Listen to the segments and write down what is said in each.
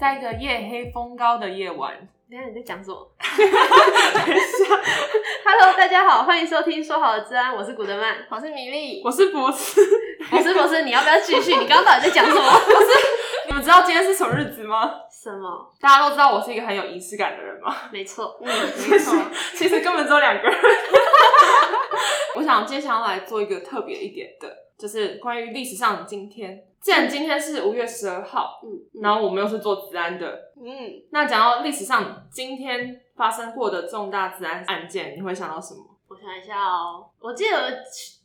在一个夜黑风高的夜晚，等一下你在讲什么？等一下 ，Hello， 大家好，欢迎收听《说好的治安》，我是古德曼，我是米莉，我是博士，博士，你要不要继续？你刚刚到底在讲什么？不是，你们知道今天是什么日子吗？什么？大家都知道我是一个很有仪式感的人吗？没错，没错，其实根本只有两个人。我想接下来做一个特别一点的，就是关于历史上的今天。既然今天是5月12号，然后我们又是做治安的，那讲到历史上今天发生过的重大治安案件，你会想到什么？我想一下哦，我记得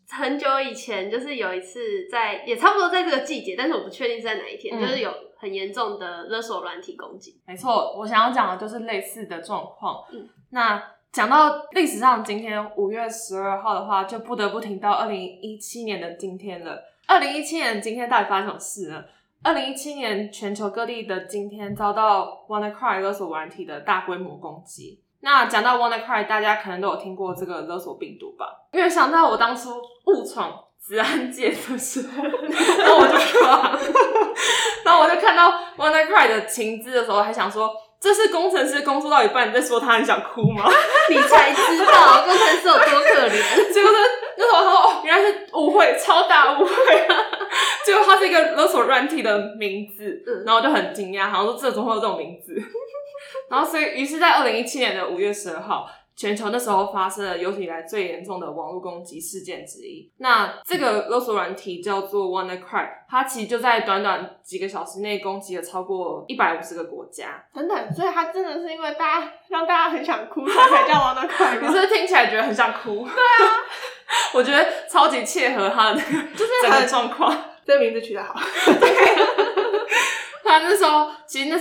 很久以前就是有一次也差不多在这个季节，但是我不确定是在哪一天，就是有很严重的勒索软体攻击。没错，我想要讲的就是类似的状况。那讲到历史上今天5月12号的话，就不得不提到2017年的今天了。2017年的今天到底发生什么事呢？2017年全球各地的今天遭到 WannaCry 勒索软体的大规模攻击。那讲到 WannaCry， 大家可能都有听过这个勒索病毒吧？因为想到我当初误闯治安界的时候，然后我就看到 WannaCry 的情资的时候，还想说，这是工程师工作到一半，你在说他很想哭吗？你才知道工程师有多可怜。结果那时候他说，哦，原来是误会，超大误会啊！结果他是一个勒索软体的名字，然后我就很惊讶，好像说这怎么会有这种名字？然后所以，于是在2017年的5月12号，全球那时候发生了有史以来最严重的网络攻击事件之一。那这个勒索软体叫做 WannaCry， 它其实就在短短几个小时内攻击了超过150个国家。等等，所以它真的是因为让大家很想哭才叫 WannaCry 吗？你是不是听起来觉得很想哭？对啊，我觉得超级切合它的就是整个状况。这名字取得好。对。他那时候其实那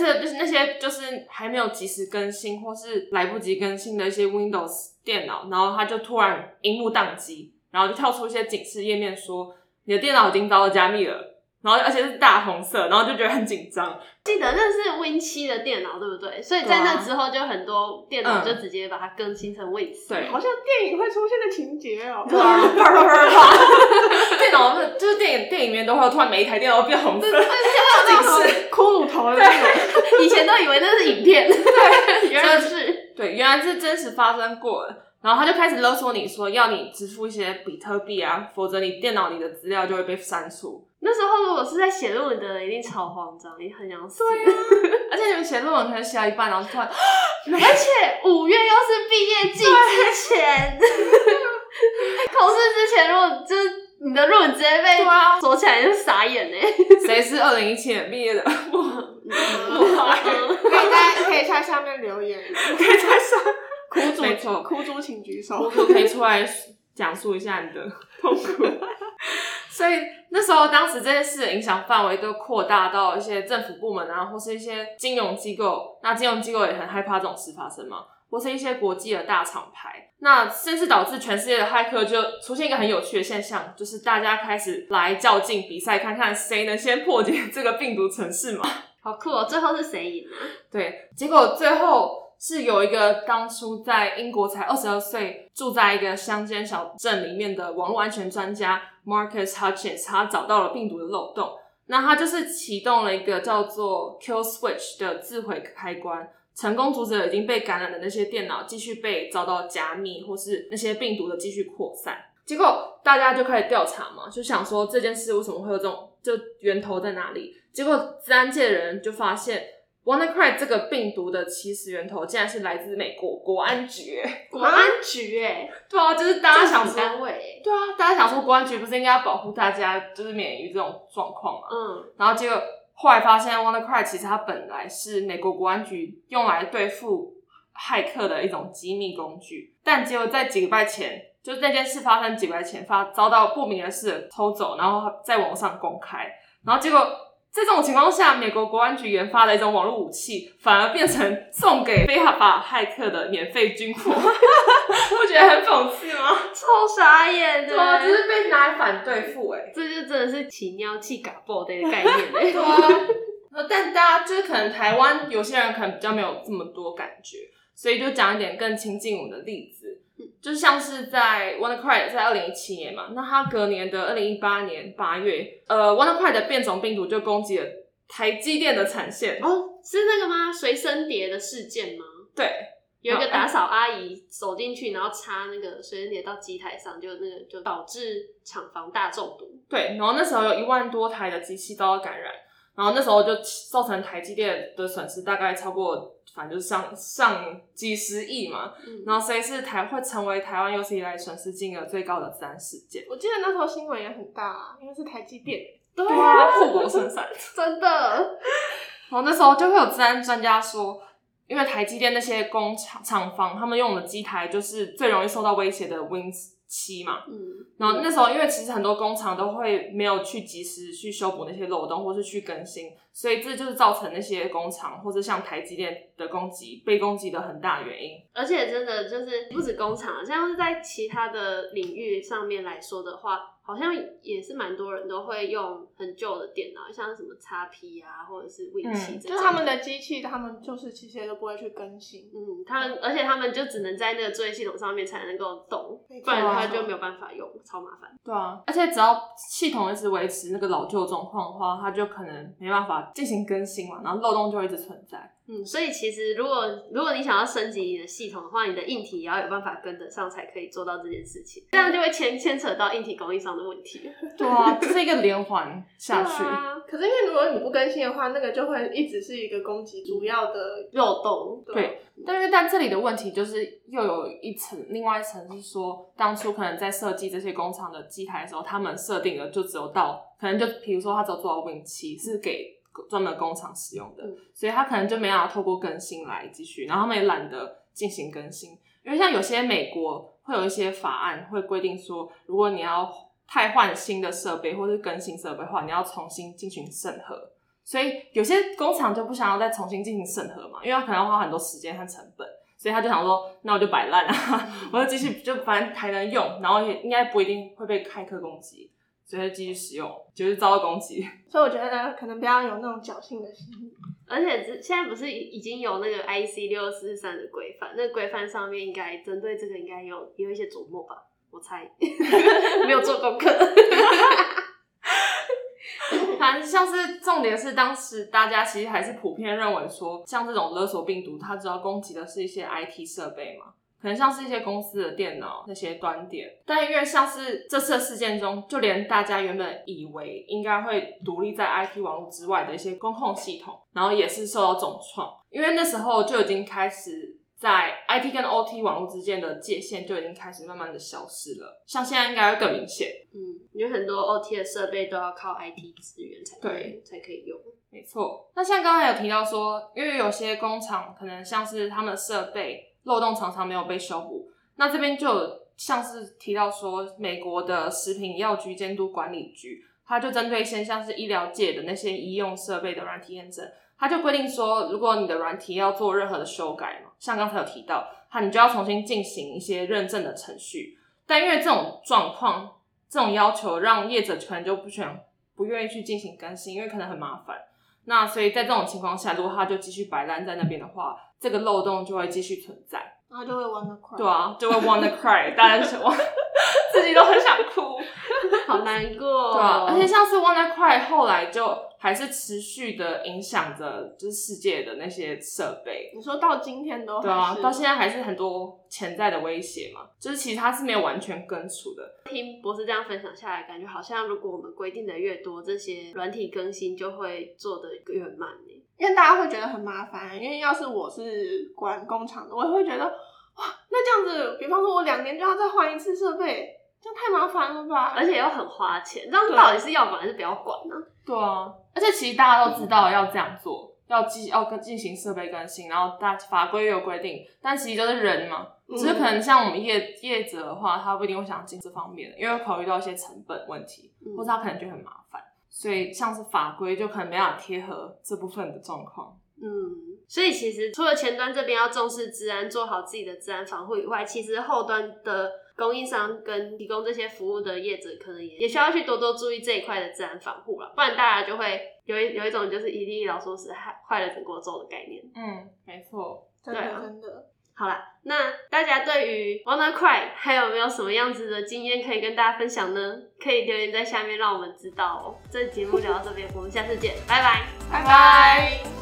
些就是还没有及时更新或是来不及更新的一些 Windows 电脑，然后他就突然萤幕宕机，然后就跳出一些警示页面说你的电脑已经遭到加密了，然后而且是大红色，然后就觉得很紧张。记得那是 Win7 的电脑对不对？所以在那之后就很多电脑就直接把它更新成 Win4。对，好像电影会出现的情节哦。电脑就是电影里面都会突然每一台电脑变红色。是骷髅头的那种，以前都以为那是影片，对，原来是，对，原来是真实发生过的。然后他就开始勒索你说要你支付一些比特币啊，否则你电脑里的资料就会被删除。那时候如果是在写论文的人一定超慌张，也很想死。对啊，而且你们写论文可能写到一半，然后突然，而且5月又是毕业季之前，考试之前，如果就是。你的论文直接被锁起来就傻眼欸。谁是2017年毕业的？我可以在下面留言，可以在下苦主请举手，苦主可以出来讲述一下你的痛苦。所以那时候当时这件事影响范围都扩大到一些政府部门啊，或是一些金融机构，那金融机构也很害怕这种事发生嘛，或是一些国际的大厂牌，那甚至导致全世界的骇客就出现一个很有趣的现象，就是大家开始来较劲比赛，看看谁能先破解这个病毒程式嘛。好酷哦！最后是谁赢啊？对，结果最后是有一个当初在英国才22岁，住在一个乡间小镇里面的网络安全专家 Marcus Hutchins， 他找到了病毒的漏洞，那他就是启动了一个叫做 Kill Switch 的自毁开关。成功阻止了已经被感染的那些电脑继续被遭到加密，或是那些病毒的继续扩散。结果大家就开始调查嘛，就想说这件事为什么会有这种，就源头在哪里？结果治安界的人就发现 WannaCry 这个病毒的起始源头竟然是来自美国国安局欸。对啊，就是大家想说，对啊，大家想说国安局不是应该保护大家，就是免于这种状况嘛。然后结果后来发现 WannaCry 其实它本来是美国国安局用来对付骇客的一种机密工具，但结果在几个礼拜前，就是那件事发生几个礼拜前遭到不明人士的偷走，然后在网上公开，然后结果在这种情况下，美国国安局研发的一种网络武器反而变成送给非法骇客的免费军火。不觉得很讽刺吗？超傻眼的。对啊，就是被拿来反对付欸。这就真的是起尿气嘎爆的概念欸。对啊，但大家就是可能台湾有些人可能比较没有这么多感觉，所以就讲一点更亲近我们的例子。就像是在 WannaCry 在2017年嘛，那他隔年的2018年8月，WannaCry 的变种病毒就攻击了台积电的产线。哦，是那个吗？随身碟的事件吗？对，有一个打扫阿姨走进去，然后插那个随身碟到机台上，就那个就导致厂房大中毒。对，然后那时候有1万多台的机器遭到感染，然后那时候就造成台积电的损失大概超过，反正就是上几十亿嘛。然后这一次会成为台湾有史以来损失金额最高的自然事件。我记得那时候新闻也很大啊，因为是台积电。对啊，护国神山，真的。然后那时候就会有自然专家说，因为台积电那些工厂房，他们用的机台就是最容易受到威胁的 Win7 嘛。然后那时候因为其实很多工厂都会没有去及时去修补那些漏洞，或是去更新，所以这就是造成那些工厂或者像台积电的被攻击的很大原因。而且真的就是不止工厂，像是在其他的领域上面来说的话，好像也是蛮多人都会用很旧的电脑，像什么 XP 啊，或者是 Win7 这种，就是他们的机器，他们就是其实都不会去更新。而且他们就只能在那个作业系统上面才能够动，不然他就没有办法用，超麻烦。对啊，而且只要系统一直维持那个老旧状况的话，它就可能没办法进行更新嘛，然后漏洞就一直存在。所以其实如果你想要升级你的系统的话，你的硬体也要有办法跟得上才可以做到这件事情，这样就会牵扯到硬体供应商的问题。对啊，这是一个连环下去。啊，可是因为如果你不更新的话，那个就会一直是一个攻击主要的漏洞。对，但这里的问题就是又有一层，另外一层是说，当初可能在设计这些工厂的机台的时候，他们设定的就只有到，可能就比如说他只有做到 Win7， 是给专门工厂使用的，所以他可能就没办法透过更新来继续，然后他们也懒得进行更新。因为像有些美国会有一些法案会规定说，如果你要汰换新的设备或是更新设备的话，你要重新进行审核，所以有些工厂就不想要再重新进行审核嘛，因为他可能要花很多时间和成本，所以他就想说那我就摆烂啊，我就继续，就反正还能用，然后也应该不一定会被骇客攻击，所以继续使用，就是遭到攻击。所以我觉得可能不要有那种侥幸的心理。而且现在不是已经有那个 IC643 的规范，那规范上面应该针对这个应该有一些琢磨吧，我猜。没有做功课。反正像是重点是，当时大家其实还是普遍认为说，像这种勒索病毒，它主要攻击的是一些 IT 设备嘛。可能像是一些公司的电脑那些端点，但因为像是这次的事件中，就连大家原本以为应该会独立在 IT 网络之外的一些公控系统，然后也是受到重创，因为那时候就已经开始在 IT 跟 OT 网络之间的界限就已经开始慢慢的消失了，像现在应该会更明显。因为很多 OT 的设备都要靠 IT 资源才可以用。没错，那像刚才有提到说，因为有些工厂可能像是他们的设备漏洞常常没有被修补，那这边就有像是提到说，美国的食品药局监督管理局，它就针对现像是医疗界的那些医用设备的软体验证，它就规定说，如果你的软体要做任何的修改嘛，像刚才有提到，你就要重新进行一些认证的程序。但因为这种状况，这种要求让业者可能就不愿意去进行更新，因为可能很麻烦。那所以在这种情况下，如果它就继续摆烂在那边的话，这个漏洞就会继续存在，然后就会 WannaCry。 对啊，就会 WannaCry。 大家自己都很想哭，好难过。对啊，而且像是 WannaCry 后来就还是持续的影响着就是世界的那些设备。你说到今天都还是，对啊，到现在还是很多潜在的威胁嘛，就是其实它是没有完全根除的。听博士这样分享下来，感觉好像如果我们规定的越多，这些软体更新就会做得越慢耶，因为大家会觉得很麻烦。因为要是我是管工厂的，我也会觉得哇，那这样子，比方说我2年就要再换一次设备，这样太麻烦了吧？而且又很花钱，这样到底是要管还是不要管呢？对啊，而且其实大家都知道要这样做，要进行设备更新，然后法规也有规定，但其实就是人嘛，只是可能像我们业者的话，他不一定会想进这方面，因为考虑到一些成本问题，或者他可能觉得很麻烦。所以像是法规就可能没办法贴合这部分的状况。所以其实除了前端这边要重视资安，做好自己的资安防护以外，其实后端的供应商跟提供这些服务的业者可能也需要去多多注意这一块的资安防护啦，不然大家就会有一种就是一粒老鼠屎坏了整锅粥的概念。没错，真的真的。好啦，那大家对于 WannaCry 还有没有什么样子的经验可以跟大家分享呢？可以留言在下面让我们知道哦。这节目聊到这边，我们下次见，拜拜，拜拜。